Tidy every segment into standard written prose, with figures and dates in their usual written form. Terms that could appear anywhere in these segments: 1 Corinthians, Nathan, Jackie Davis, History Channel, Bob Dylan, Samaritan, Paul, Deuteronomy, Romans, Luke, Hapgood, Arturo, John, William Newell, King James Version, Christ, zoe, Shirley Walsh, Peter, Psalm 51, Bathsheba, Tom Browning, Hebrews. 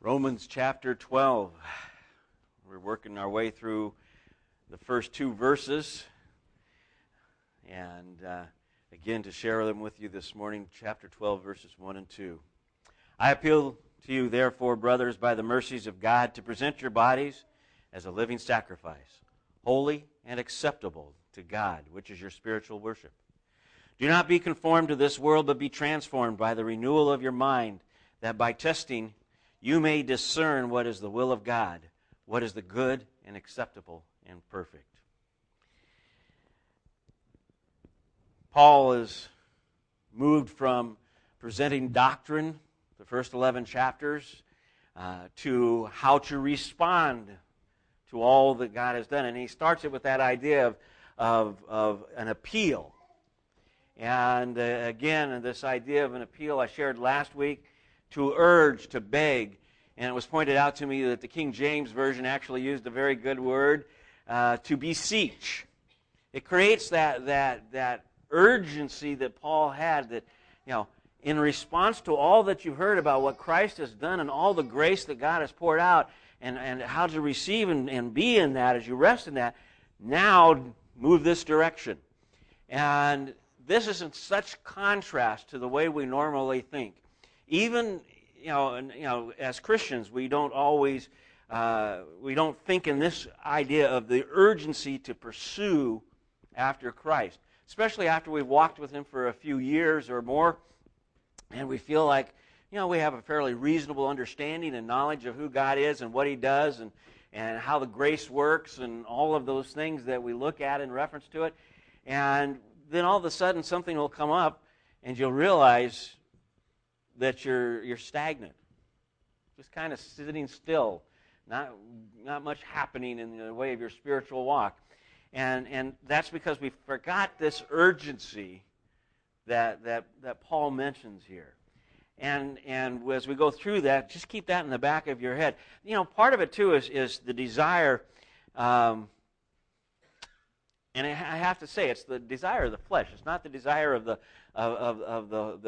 Romans chapter 12. We're working our way through the first two verses. And again, to share them with you this morning, chapter 12, verses 1 and 2. I appeal to you, therefore, brothers, by the mercies of God, to present your bodies as a living sacrifice, holy and acceptable to God, which is your spiritual worship. Do not be conformed to this world, but be transformed by the renewal of your mind, that by testing you may discern what is the will of God, what is the good and acceptable and perfect. Paul is moved from presenting doctrine, the first 11 chapters, to how to respond to all that God has done. And he starts it with that idea of an appeal. And again, this idea of an appeal I shared last week, to urge, to beg. And it was pointed out to me that the King James Version actually used a very good word, to beseech. It creates that urgency that Paul had, that, you know, in response to all that you've heard about what Christ has done and all the grace that God has poured out, and how to receive and be in that as you rest in that, now move this direction. And this is in such contrast to the way we normally think. Even, as Christians, we don't always, we don't think in this idea of the urgency to pursue after Christ. Especially after we've walked with him for a few years or more, and we feel like, we have a fairly reasonable understanding and knowledge of who God is and what he does and how the grace works and all of those things that we look at in reference to it. And then all of a sudden something will come up and you'll realize that you're stagnant, just kind of sitting still, not much happening in the way of your spiritual walk. And that's because we forgot this urgency that Paul mentions here. And as we go through that, just keep that in the back of your head. Part of it, too, is the desire. And I have to say, it's the desire of the flesh. It's not the desire of the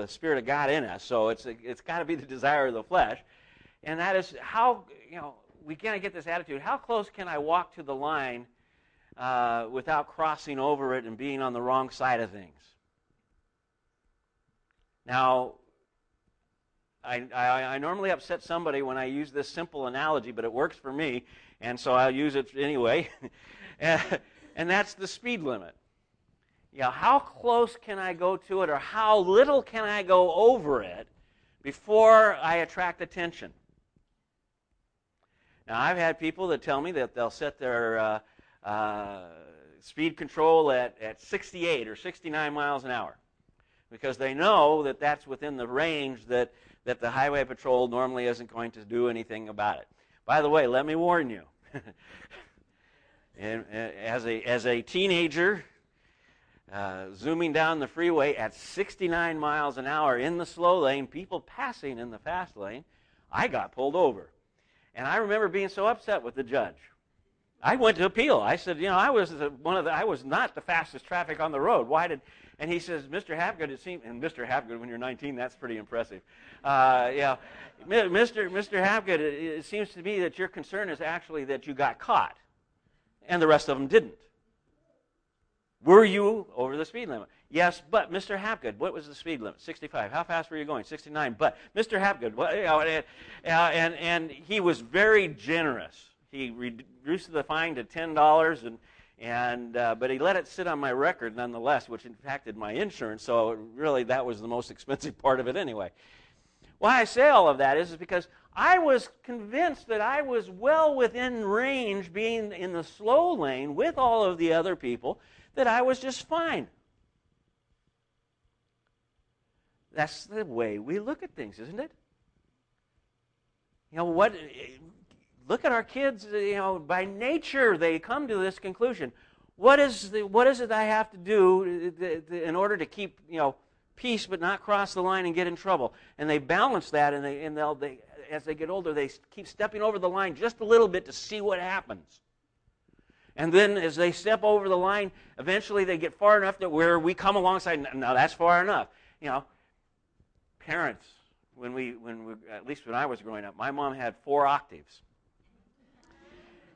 Spirit of God in us. So it's got to be the desire of the flesh. And that is how, we kind of get this attitude. How close can I walk to the line without crossing over it and being on the wrong side of things? Now, I normally upset somebody when I use this simple analogy, but it works for me, and so I'll use it anyway. And that's the speed limit. How close can I go to it, or how little can I go over it before I attract attention? Now, I've had people that tell me that they'll set their speed control at 68 or 69 miles an hour, because they know that that's within the range that the highway patrol normally isn't going to do anything about it. By the way, let me warn you, and as a teenager, zooming down the freeway at 69 miles an hour in the slow lane, people passing in the fast lane, I got pulled over, and I remember being so upset with the judge. I went to appeal. I said, I was not the fastest traffic on the road. Why did? And he says, Mr. Hapgood, it seems, and Mr. Hapgood, when you're 19, that's pretty impressive. Mr. Hapgood, it seems to me that your concern is actually that you got caught, and the rest of them didn't. Were you over the speed limit? Yes, but Mr. Hapgood, what was the speed limit? 65. How fast were you going? 69. But Mr. Hapgood, and he was very generous. He reduced the fine to $10, but he let it sit on my record nonetheless, which impacted my insurance. So really, that was the most expensive part of it anyway. Why I say all of that is because I was convinced that I was well within range, being in the slow lane with all of the other people, that I was just fine. That's the way we look at things, isn't it? Look at our kids, by nature they come to this conclusion. What is it I have to do in order to keep, peace but not cross the line and get in trouble? And they balance that, and as they get older, they keep stepping over the line just a little bit to see what happens. And then as they step over the line, eventually they get far enough that where we come alongside. Now that's far enough. You know, parents, when we at least when I was growing up, my mom had 4 octaves.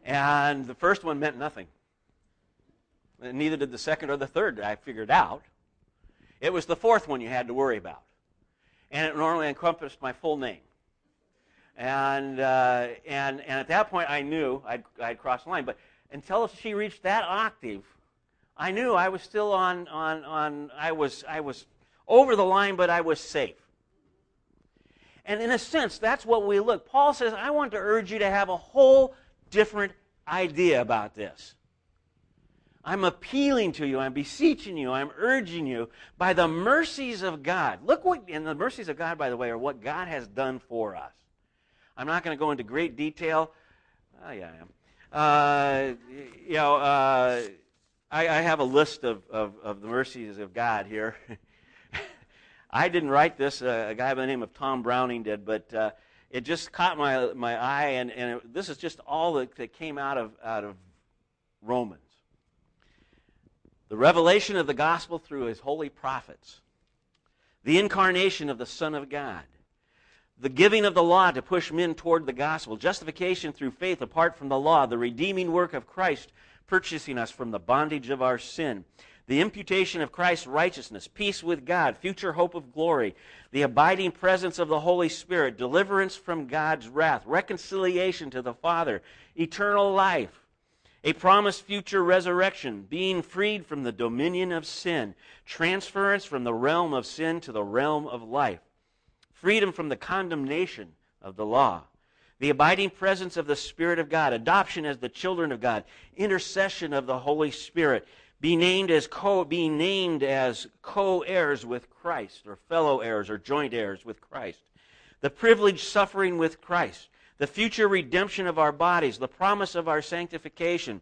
And the first one meant nothing. And neither did the second or the third, I figured out. It was the fourth one you had to worry about. And it normally encompassed my full name. And at that point, I knew I'd crossed the line. But until she reached that octave, I knew I was still on I was over the line, but I was safe. And in a sense, that's what we look. Paul says, I want to urge you to have a whole different idea about this. I'm appealing to you, I'm beseeching you, I'm urging you by the mercies of God. Look what, and the mercies of God, by the way, are what God has done for us. I'm not going to go into great detail. Oh, yeah, I am. I have a list of the mercies of God here. I didn't write this. A guy by the name of Tom Browning did, but it just caught my eye, and this is just all that came out of Romans. The revelation of the gospel through his holy prophets. The incarnation of the Son of God. The giving of the law to push men toward the gospel. Justification through faith apart from the law. The redeeming work of Christ purchasing us from the bondage of our sin. The imputation of Christ's righteousness. Peace with God. Future hope of glory. The abiding presence of the Holy Spirit. Deliverance from God's wrath. Reconciliation to the Father. Eternal life. A promised future resurrection, being freed from the dominion of sin, transference from the realm of sin to the realm of life, freedom from the condemnation of the law, the abiding presence of the Spirit of God, adoption as the children of God, intercession of the Holy Spirit, being named as co-heirs with Christ, or fellow heirs, or joint heirs with Christ, the privileged suffering with Christ, the future redemption of our bodies, the promise of our sanctification,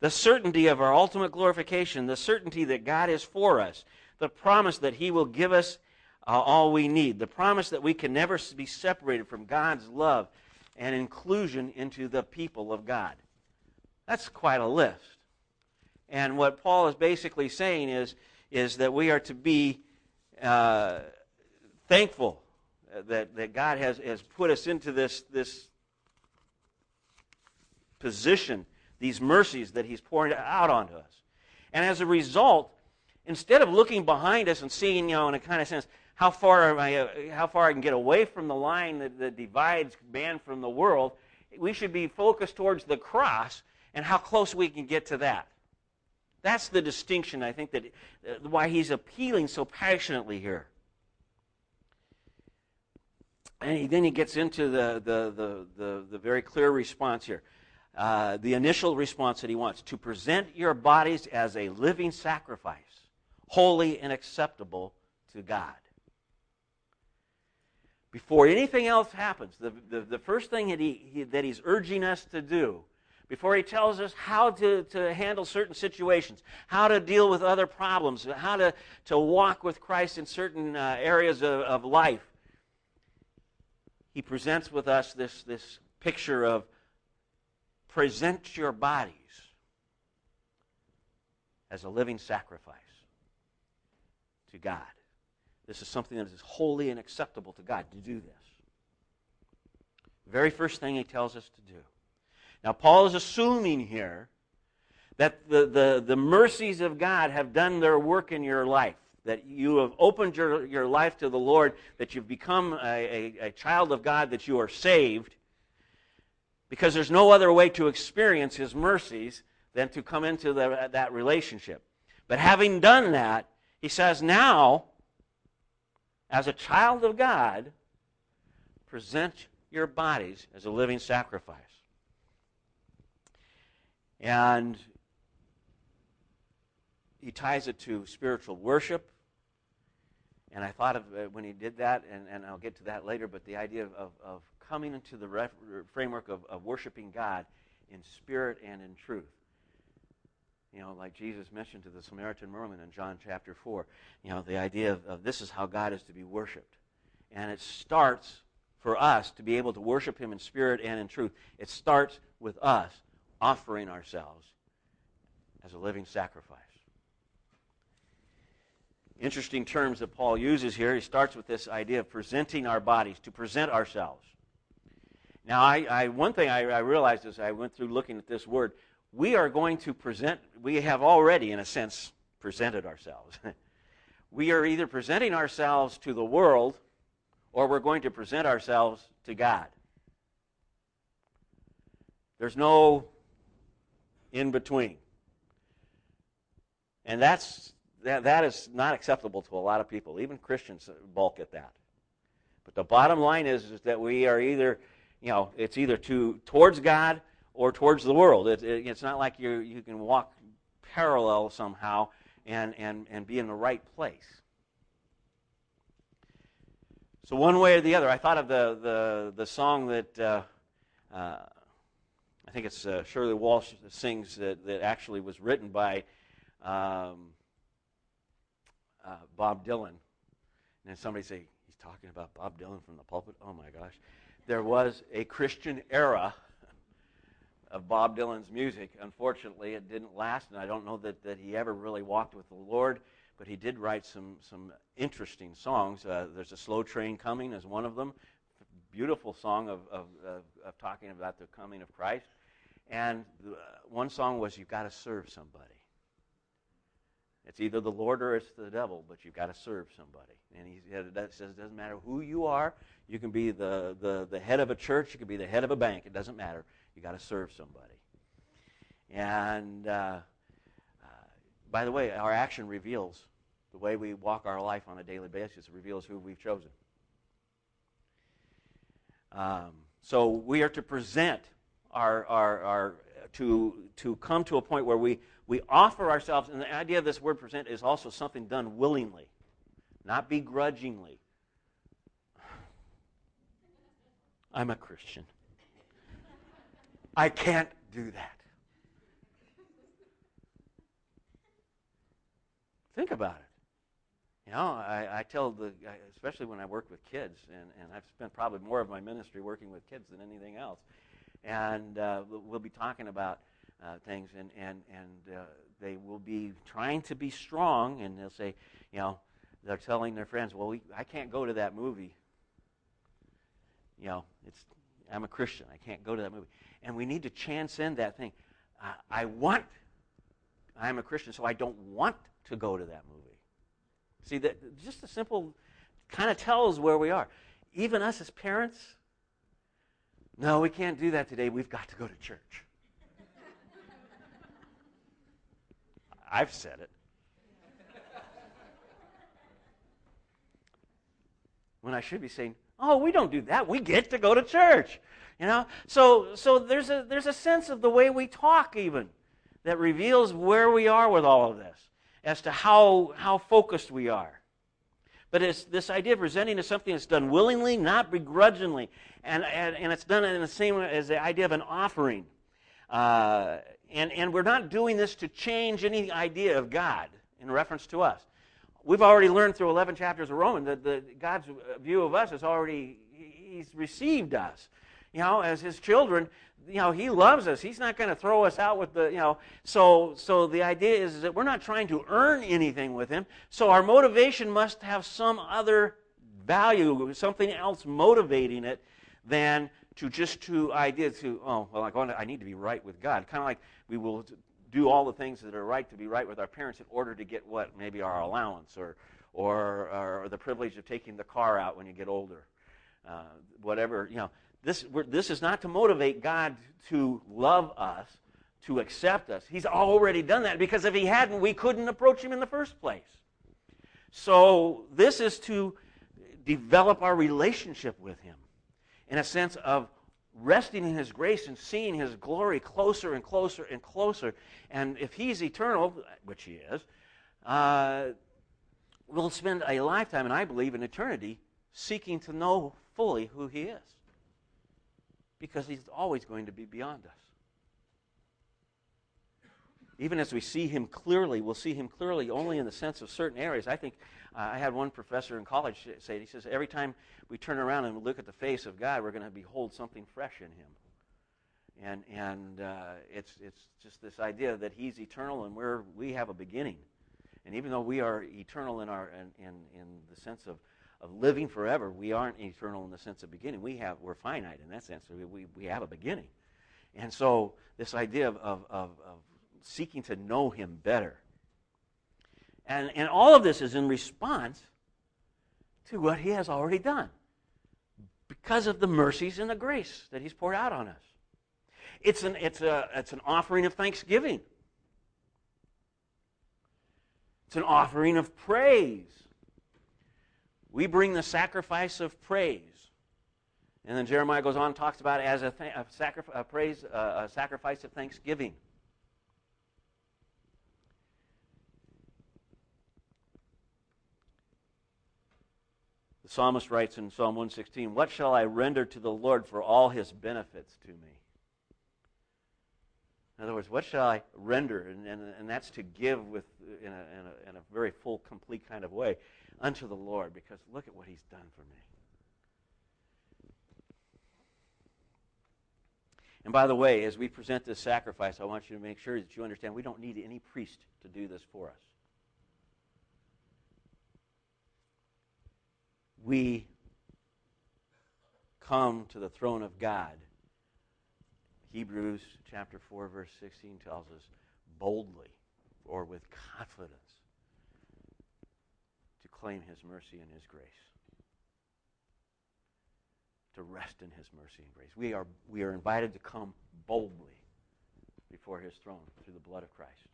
the certainty of our ultimate glorification, the certainty that God is for us, the promise that He will give us all we need, the promise that we can never be separated from God's love and inclusion into the people of God. That's quite a list. And what Paul is basically saying is that we are to be thankful that God has put us into this position, these mercies that He's pouring out onto us. And as a result, instead of looking behind us and seeing, in a kind of sense, how far I can get away from the line that divides man from the world, we should be focused towards the cross and how close we can get to that. That's the distinction, I think, that why he's appealing so passionately here. And then he gets into the very clear response here. The initial response that he wants, to present your bodies as a living sacrifice, holy and acceptable to God. Before anything else happens, the first thing that he's urging us to do, before he tells us how to handle certain situations, how to deal with other problems, how to walk with Christ in certain areas of life, he presents with us this picture of present your bodies as a living sacrifice to God. This is something that is holy and acceptable to God, to do this. The very first thing he tells us to do. Now, Paul is assuming here that the mercies of God have done their work in your life. That you have opened your life to the Lord, that you've become a child of God, that you are saved, because there's no other way to experience His mercies than to come into that relationship. But having done that, he says, now, as a child of God, present your bodies as a living sacrifice. And he ties it to spiritual worship. And I thought of when he did that, and I'll get to that later, but the idea of coming into the framework of worshiping God in spirit and in truth. Like Jesus mentioned to the Samaritan woman in John chapter 4, the idea of this is how God is to be worshiped. And it starts for us to be able to worship Him in spirit and in truth. It starts with us offering ourselves as a living sacrifice. Interesting terms that Paul uses here. He starts with this idea of presenting our bodies, to present ourselves. Now, one thing I realized as I went through looking at this word, we are going to present, we have already, in a sense, presented ourselves. We are either presenting ourselves to the world, or we're going to present ourselves to God. There's no in between. And that is not acceptable to a lot of people. Even Christians balk at that. But the bottom line is that we are either, you know, it's either towards God or towards the world. It's not like you can walk parallel somehow and be in the right place. So one way or the other, I thought of the song that I think it's Shirley Walsh sings that actually was written by Bob Dylan. And then somebody say, he's talking about Bob Dylan from the pulpit? Oh my gosh. There was a Christian era of Bob Dylan's music. Unfortunately, it didn't last, and I don't know that he ever really walked with the Lord, but he did write some interesting songs. There's A Slow Train Coming is one of them. Beautiful song of talking about the coming of Christ. And one song was, you've got to serve somebody. It's either the Lord or it's the devil, but you've got to serve somebody. And he says it doesn't matter who you are. You can be the head of a church. You can be the head of a bank. It doesn't matter. You've got to serve somebody. And by the way, our action reveals the way we walk our life on a daily basis. It reveals who we've chosen. So we are to present to come to a point where we offer ourselves, and the idea of this word present is also something done willingly, not begrudgingly. I'm a Christian. I can't do that. Think about it. You know, I tell especially when I work with kids, and I've spent probably more of my ministry working with kids than anything else. And we'll be talking about things, and they will be trying to be strong, and they'll say, you know, they're telling their friends, well, I can't go to that movie. You know, I'm a Christian. I can't go to that movie. And we need to transcend that thing. I'm a Christian, so I don't want to go to that movie. See, that just a simple kind of tells where we are. Even us as parents, no, we can't do that today. We've got to go to church. I've said it. When I should be saying, oh, we don't do that. We get to go to church. You know? So there's a sense of the way we talk even that reveals where we are with all of this, as to how focused we are. But it's this idea of presenting is something that's done willingly, not begrudgingly. And it's done in the same way as the idea of an offering. And we're not doing this to change any idea of God in reference to us. We've already learned through 11 chapters of Romans that God's view of us is already, he's received us. You know, as his children, you know, he loves us. He's not going to throw us out with the, you know. So the idea is that we're not trying to earn anything with him. So our motivation must have some other value, something else motivating it than to just to ideas to, oh, well, I need to be right with God. Kind of like we will do all the things that are right to be right with our parents in order to get what? Maybe our allowance or the privilege of taking the car out when you get older. Whatever, you know. This is not to motivate God to love us, to accept us. He's already done that, because if he hadn't, we couldn't approach him in the first place. So this is to develop our relationship with him in a sense of resting in his grace and seeing his glory closer and closer and closer. And if he's eternal, which he is, we'll spend a lifetime, and I believe an eternity, seeking to know fully who he is, because he's always going to be beyond us. Even as we see him clearly, we'll see him clearly only in the sense of certain areas. I think I had one professor in college say, he says, every time we turn around and look at the face of God, we're going to behold something fresh in him. And it's just this idea that he's eternal and we have a beginning. And even though we are eternal in the sense of living forever, we aren't eternal in the sense of beginning. We're finite in that sense. We have a beginning. And so this idea of seeking to know him better. And all of this is in response to what he has already done because of the mercies and the grace that he's poured out on us. It's an offering of thanksgiving. It's an offering of praise. We bring the sacrifice of praise. And then Jeremiah goes on and talks about it as a sacrifice of thanksgiving. The psalmist writes in Psalm 116, "What shall I render to the Lord for all his benefits to me?" In other words, what shall I render? And that's to give with in a very full, complete kind of way unto the Lord, because look at what he's done for me. And by the way, as we present this sacrifice, I want you to make sure that you understand we don't need any priest to do this for us. We come to the throne of God. Hebrews chapter 4, verse 16 tells us, boldly or with confidence to claim his mercy and his grace. To rest in his mercy and grace. We are invited to come boldly before his throne through the blood of Christ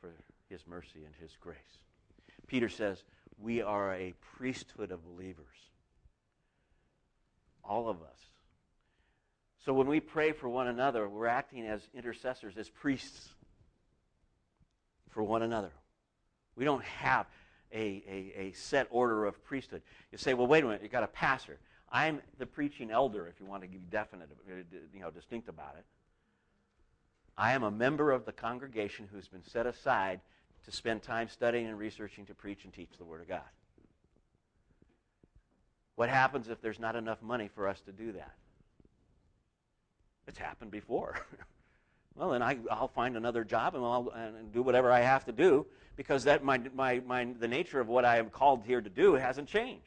for his mercy and his grace. Peter says, we are a priesthood of believers. All of us. So when we pray for one another, we're acting as intercessors, as priests for one another. We don't have a set order of priesthood. You say, well, wait a minute, you've got a pastor. I'm the preaching elder, if you want to be definite, distinct about it. I am a member of the congregation who's been set aside to spend time studying and researching to preach and teach the Word of God. What happens if there's not enough money for us to do that? It's happened before. Well, then I'll find another job and I'll do whatever I have to do, because that the nature of what I am called here to do hasn't changed.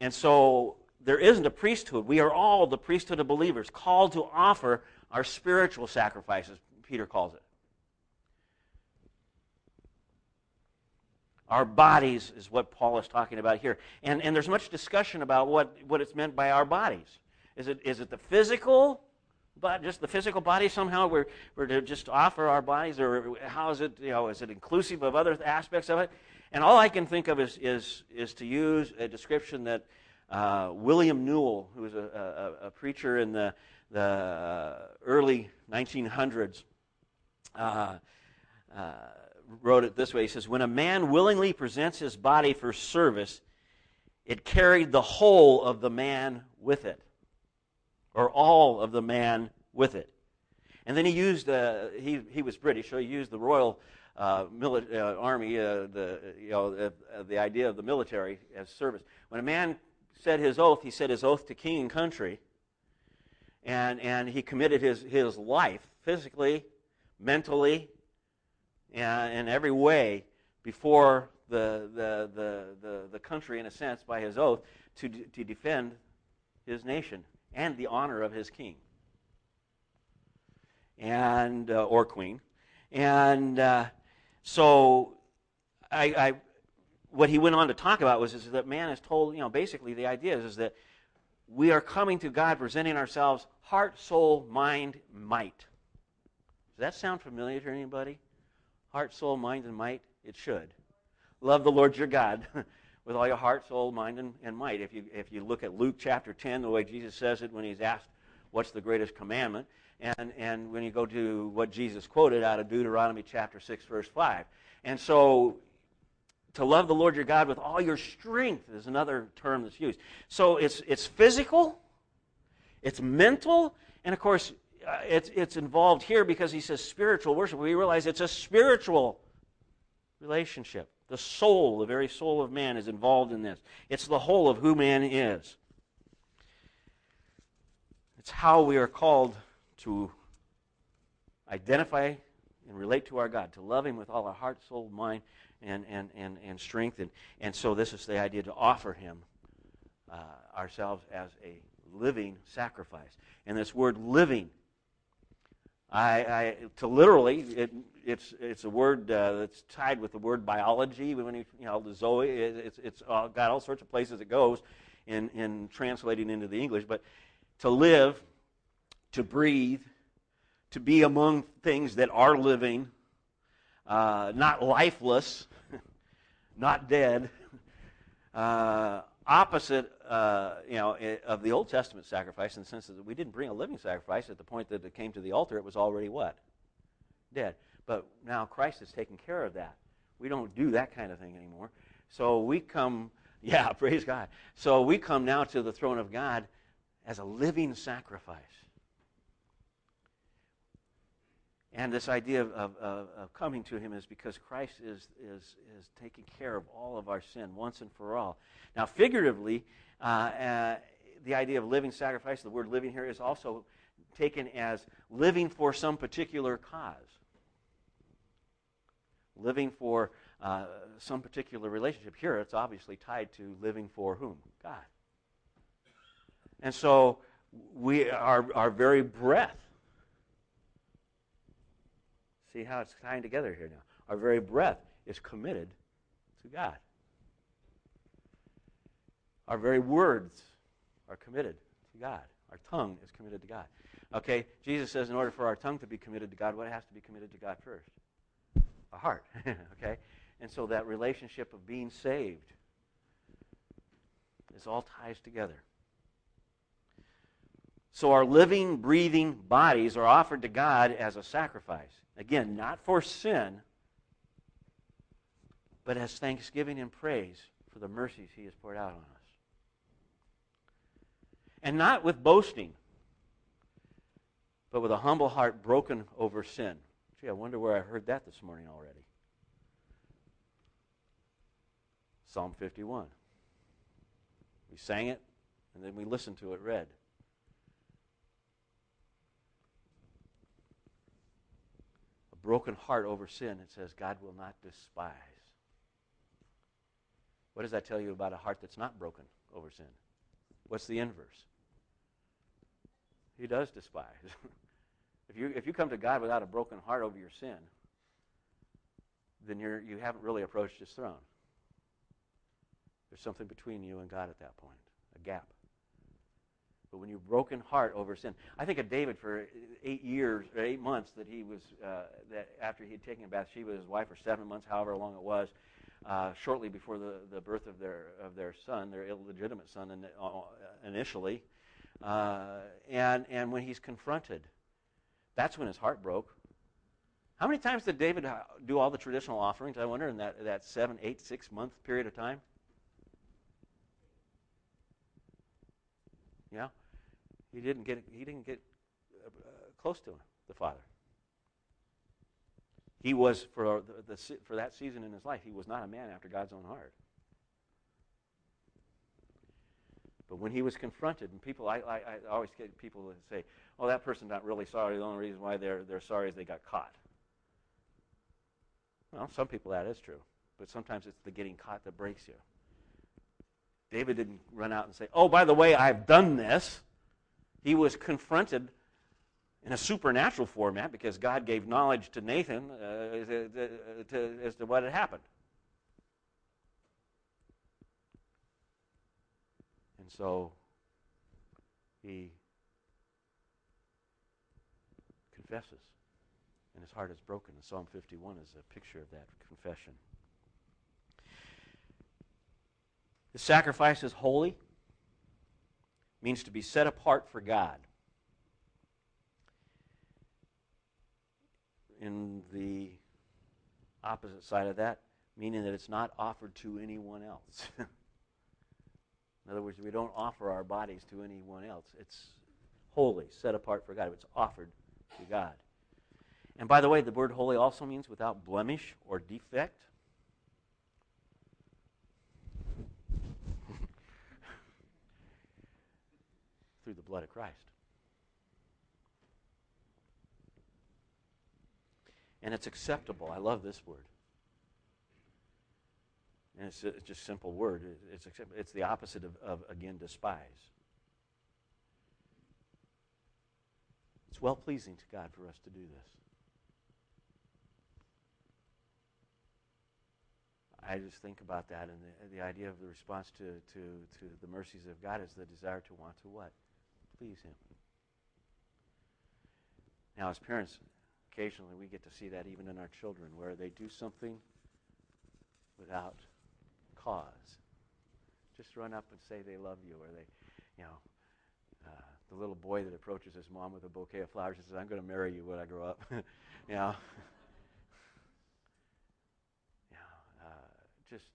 And so there isn't a priesthood. We are all the priesthood of believers, called to offer our spiritual sacrifices, Peter calls it. Our bodies is what Paul is talking about here. And there's much discussion about what it's meant by our bodies. Is it the physical, but just the physical body somehow we're to just offer our bodies, or how is it, is it inclusive of other aspects of it? And all I can think of is to use a description that William Newell, who was a preacher in the early 1900s, wrote it this way. He says, when a man willingly presents his body for service, it carried the whole of the man with it, or all of the man with it. And then he used, he was British, so he used the Royal Army, the idea of the military as service. When a man said his oath, he said his oath to king and country, and he committed his life, physically, mentally, in every way before the country, in a sense, by his oath, to defend his nation and the honor of his king and or queen. And so what he went on to talk about was that man is told, basically the idea is that we are coming to God, presenting ourselves heart, soul, mind, might. Does that sound familiar to anybody? Heart, soul, mind, and might, it should. Love the Lord your God with all your heart, soul, mind, and might. If you look at Luke chapter 10, the way Jesus says it when he's asked, what's the greatest commandment? And when you go to what Jesus quoted out of Deuteronomy chapter 6, verse 5. And so to love the Lord your God with all your strength is another term that's used. So it's physical, it's mental, and of course, it's involved here because he says spiritual worship. We realize it's a spiritual relationship. The soul, the very soul of man is involved in this. It's the whole of who man is. It's how we are called to identify and relate to our God, to love Him with all our heart, soul, mind, and strength. And so this is the idea, to offer Him ourselves as a living sacrifice. And this word living, I to literally, it's a word that's tied with the word biology. When the zoe, it's got all sorts of places it goes in translating into the English. But to live, to breathe, to be among things that are living, not lifeless, not dead, opposite of the Old Testament sacrifice, in the sense that we didn't bring a living sacrifice. At the point that it came to the altar, it was already what? Dead. But now Christ has taken care of that. We don't do that kind of thing anymore. So we come, praise God. So we come now to the throne of God as a living sacrifice. And this idea of coming to Him is because Christ is taking care of all of our sin once and for all. Now, figuratively, the idea of living sacrifice, the word living here, is also taken as living for some particular cause. Living for some particular relationship. Here, it's obviously tied to living for whom? God. And so, our very breath. See how it's tying together here now. Our very breath is committed to God. Our very words are committed to God. Our tongue is committed to God. Okay, Jesus says in order for our tongue to be committed to God, what has to be committed to God first? Our heart. Okay? And so that relationship of being saved, this all ties together. So our living, breathing bodies are offered to God as a sacrifice. Again, not for sin, but as thanksgiving and praise for the mercies He has poured out on us. And not with boasting, but with a humble heart broken over sin. Gee, I wonder where I heard that this morning already. Psalm 51. We sang it, and then we listened to it read. Broken heart over sin, it says God will not despise. What does that tell you about a heart that's not broken over sin? What's the inverse? He does despise. If you come to God without a broken heart over your sin, then you haven't really approached His throne. There's something between you and God at that point, a gap. But when you're broken heart over sin, I think of David for 8 months that he was that after he had taken Bathsheba as his wife, or 7 months, however long it was, shortly before the birth of their son, their illegitimate son, initially, and when he's confronted, that's when his heart broke. How many times did David do all the traditional offerings? I wonder in that 6 month period of time. Yeah. He didn't get close to him, the Father. He was for that season in his life, he was not a man after God's own heart. But when he was confronted, and people, I always get people that say, "Oh, that person's not really sorry. The only reason why they're sorry is they got caught." Well, some people that is true, but sometimes it's the getting caught that breaks you. David didn't run out and say, "Oh, by the way, I've done this." He was confronted in a supernatural format because God gave knowledge to Nathan as to what had happened. And so he confesses, and his heart is broken. And Psalm 51 is a picture of that confession. The sacrifice is holy. It means to be set apart for God. In the opposite side of that, meaning that it's not offered to anyone else. In other words, we don't offer our bodies to anyone else. It's holy, set apart for God. It's offered to God. And by the way, the word holy also means without blemish or defect. through the blood of Christ. And it's acceptable. I love this word. And it's just a simple word. It's acceptable. It's the opposite of again, despise. It's well-pleasing to God for us to do this. I just think about that, and the idea of the response to the mercies of God is the desire to want to what? Please Him. Now, as parents, occasionally we get to see that even in our children, where they do something without cause. Just run up and say they love you, or they, you know, the little boy that approaches his mom with a bouquet of flowers and says, "I'm going to marry you when I grow up." You know. Just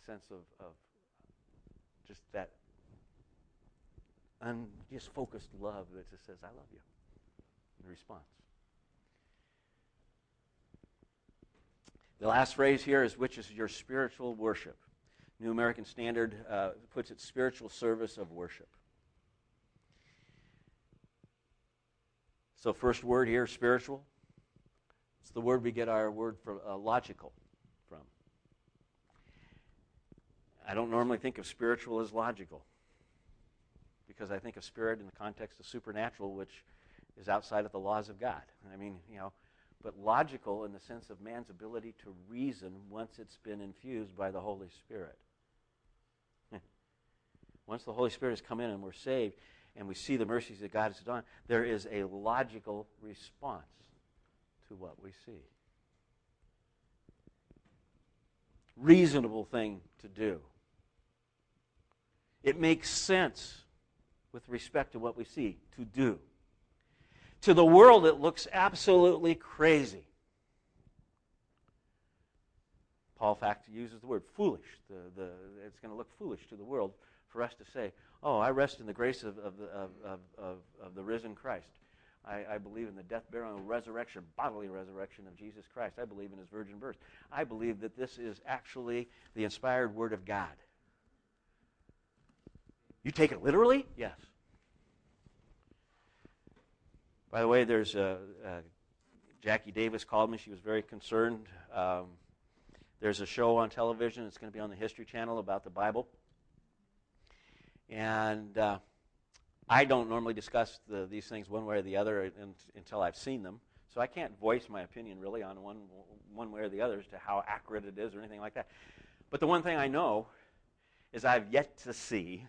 a sense of just that just focused love that just says, "I love you," in response. The last phrase here is, which is your spiritual worship. New American Standard puts it, spiritual service of worship. So first word here, spiritual. It's the word we get our word for logical. I don't normally think of spiritual as logical, because I think of spirit in the context of supernatural, which is outside of the laws of God. I mean, you know, but logical in the sense of man's ability to reason once it's been infused by the Holy Spirit. Once the Holy Spirit has come in and we're saved and we see the mercies that God has done, there is a logical response to what we see. Reasonable thing to do. It makes sense with respect to what we see to do. To the world, it looks absolutely crazy. Paul, in fact, uses the word foolish. It's going to look foolish to the world for us to say, "Oh, I rest in the grace of the risen Christ. I believe in the death, burial, and resurrection, bodily resurrection of Jesus Christ. I believe in His virgin birth. I believe that this is actually the inspired Word of God." You take it literally? Yes. By the way, there's Jackie Davis called me. She was very concerned. There's a show on television. It's going to be on the History Channel about the Bible. And I don't normally discuss these things one way or the other until I've seen them. So I can't voice my opinion really on one way or the other as to how accurate it is or anything like that. But the one thing I know is I've yet to see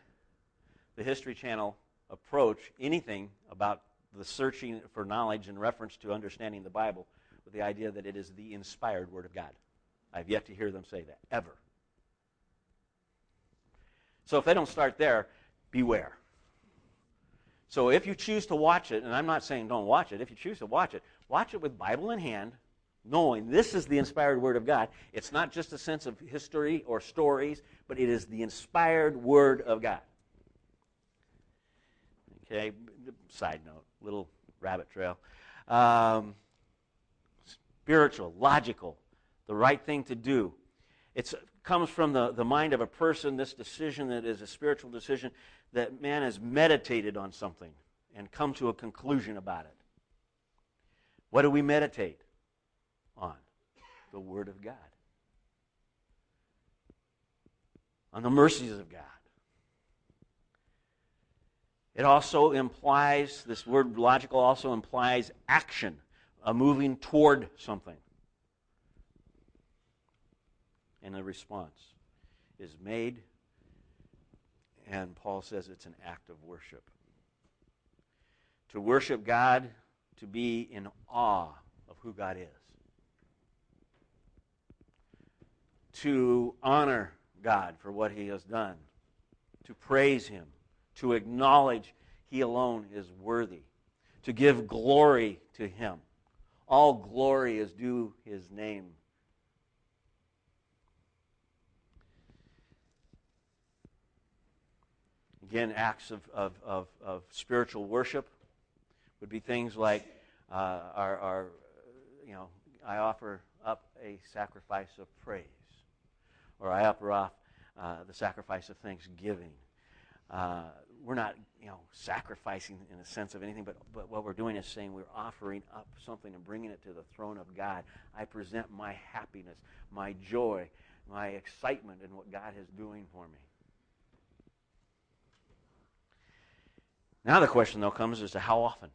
the History Channel approach anything about the searching for knowledge in reference to understanding the Bible with the idea that it is the inspired Word of God. I've yet to hear them say that, ever. So if they don't start there, beware. So if you choose to watch it, and I'm not saying don't watch it, if you choose to watch it with Bible in hand, knowing this is the inspired Word of God. It's not just a sense of history or stories, but it is the inspired Word of God. Okay, side note, little rabbit trail. Spiritual, logical, the right thing to do. It comes from the mind of a person, this decision that is a spiritual decision, that man has meditated on something and come to a conclusion about it. What do we meditate on? The Word of God. On the mercies of God. It also implies, this word logical also implies action, a moving toward something. And the response is made, and Paul says it's an act of worship. To worship God, to be in awe of who God is. To honor God for what He has done. To praise Him. To acknowledge He alone is worthy. To give glory to Him. All glory is due His name. Again, acts of spiritual worship would be things like I offer up a sacrifice of praise, or I offer up the sacrifice of thanksgiving. we're not, sacrificing in a sense of anything, but what we're doing is saying we're offering up something and bringing it to the throne of God. I present my happiness, my joy, my excitement in what God is doing for me. Now the question, though, comes as to how often.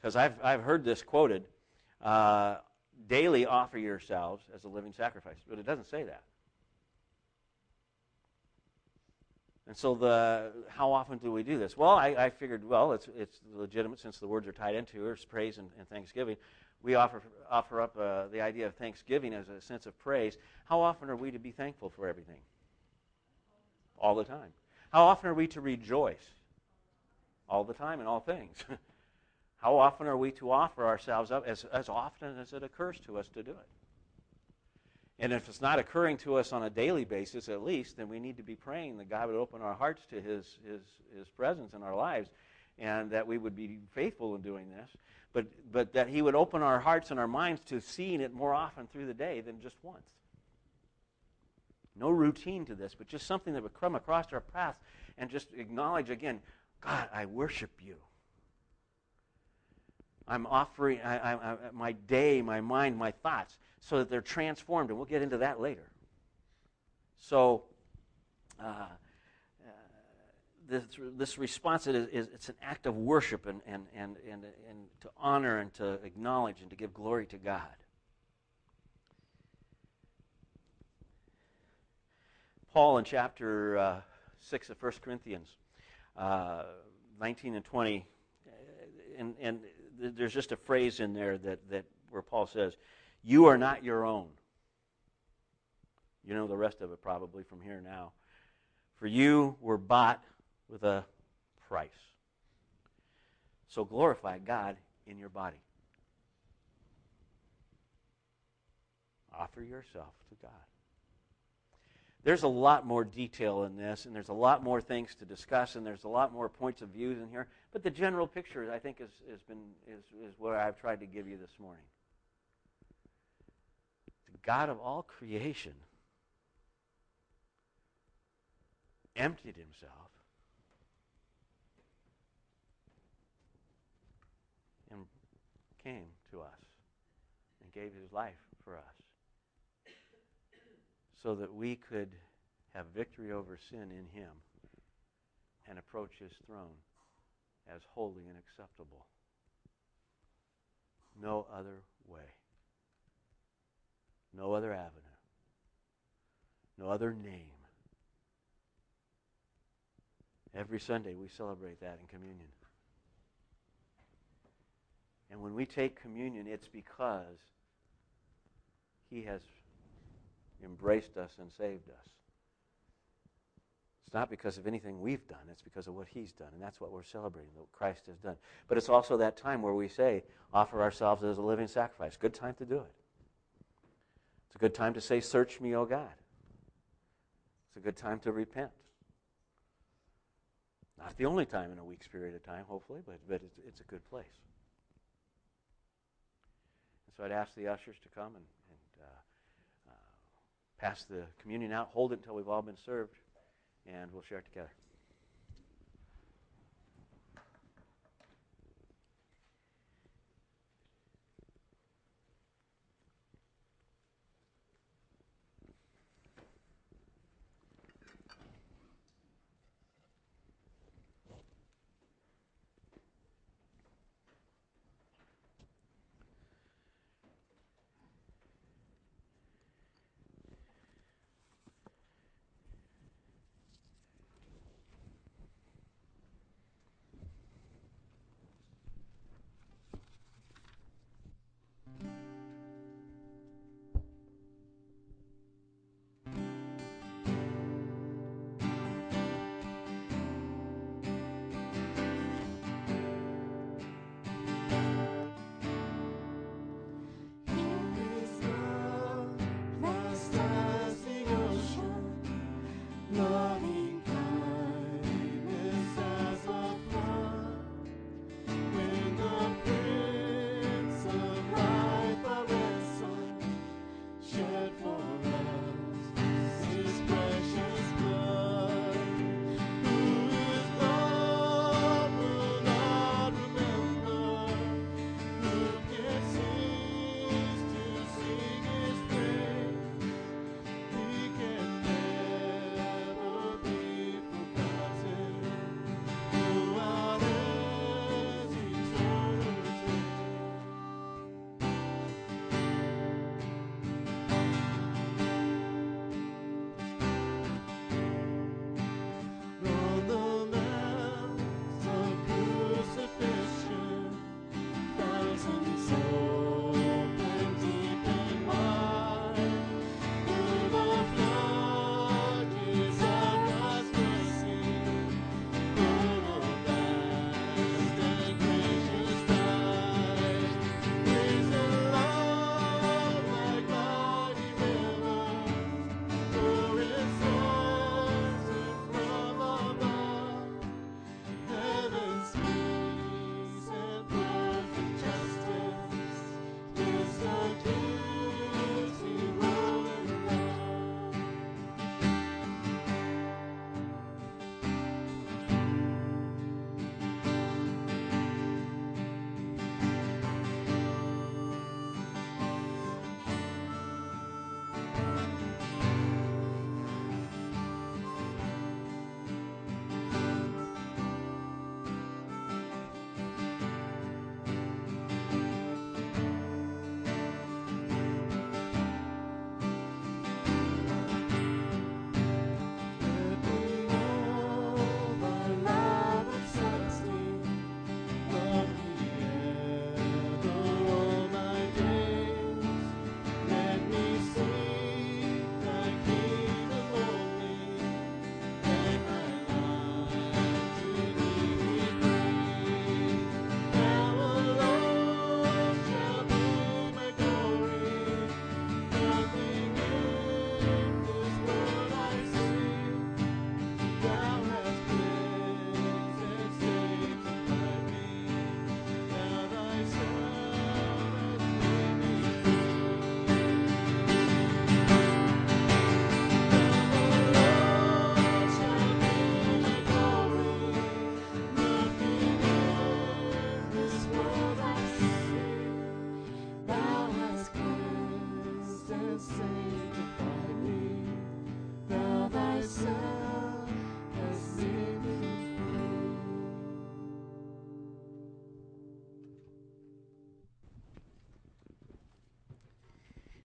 Because I've heard this quoted, daily offer yourselves as a living sacrifice. But it doesn't say that. And so how often do we do this? Well, I figured, it's legitimate since the words are tied into it, it's praise and thanksgiving. We offer up the idea of thanksgiving as a sense of praise. How often are we to be thankful for everything? All the time. How often are we to rejoice? All the time in all things. How often are we to offer ourselves up? As often as it occurs to us to do it. And if it's not occurring to us on a daily basis, at least, then we need to be praying that God would open our hearts to His presence in our lives, and that we would be faithful in doing this, but that He would open our hearts and our minds to seeing it more often through the day than just once. No routine to this, but just something that would come across our path and just acknowledge again, God, I worship you. I'm offering my day, my mind, my thoughts, so that they're transformed, and we'll get into that later. So this response it's an act of worship and to honor and to acknowledge and to give glory to God. Paul in chapter 6 of 1 Corinthians 19 and 20, and there's just a phrase in there that where Paul says, "You are not your own." You know the rest of it probably from here now. "For you were bought with a price. So glorify God in your body." Offer yourself to God. There's a lot more detail in this, and there's a lot more things to discuss, and there's a lot more points of views in here. But the general picture, I think, is what I've tried to give you this morning. The God of all creation emptied himself and came to us and gave his life for us so that we could have victory over sin in him and approach his throne as holy and acceptable. No other way. No other avenue. No other name. Every Sunday we celebrate that in communion. And when we take communion, it's because he has embraced us and saved us. It's not because of anything we've done. It's because of what he's done. And that's what we're celebrating, what Christ has done. But it's also that time where we say, offer ourselves as a living sacrifice. Good time to do it. It's a good time to say, search me, O God. It's a good time to repent. Not the only time in a week's period of time, hopefully, but it's a good place. And so I'd ask the ushers to come and pass the communion out, hold it until we've all been served, and we'll share it together.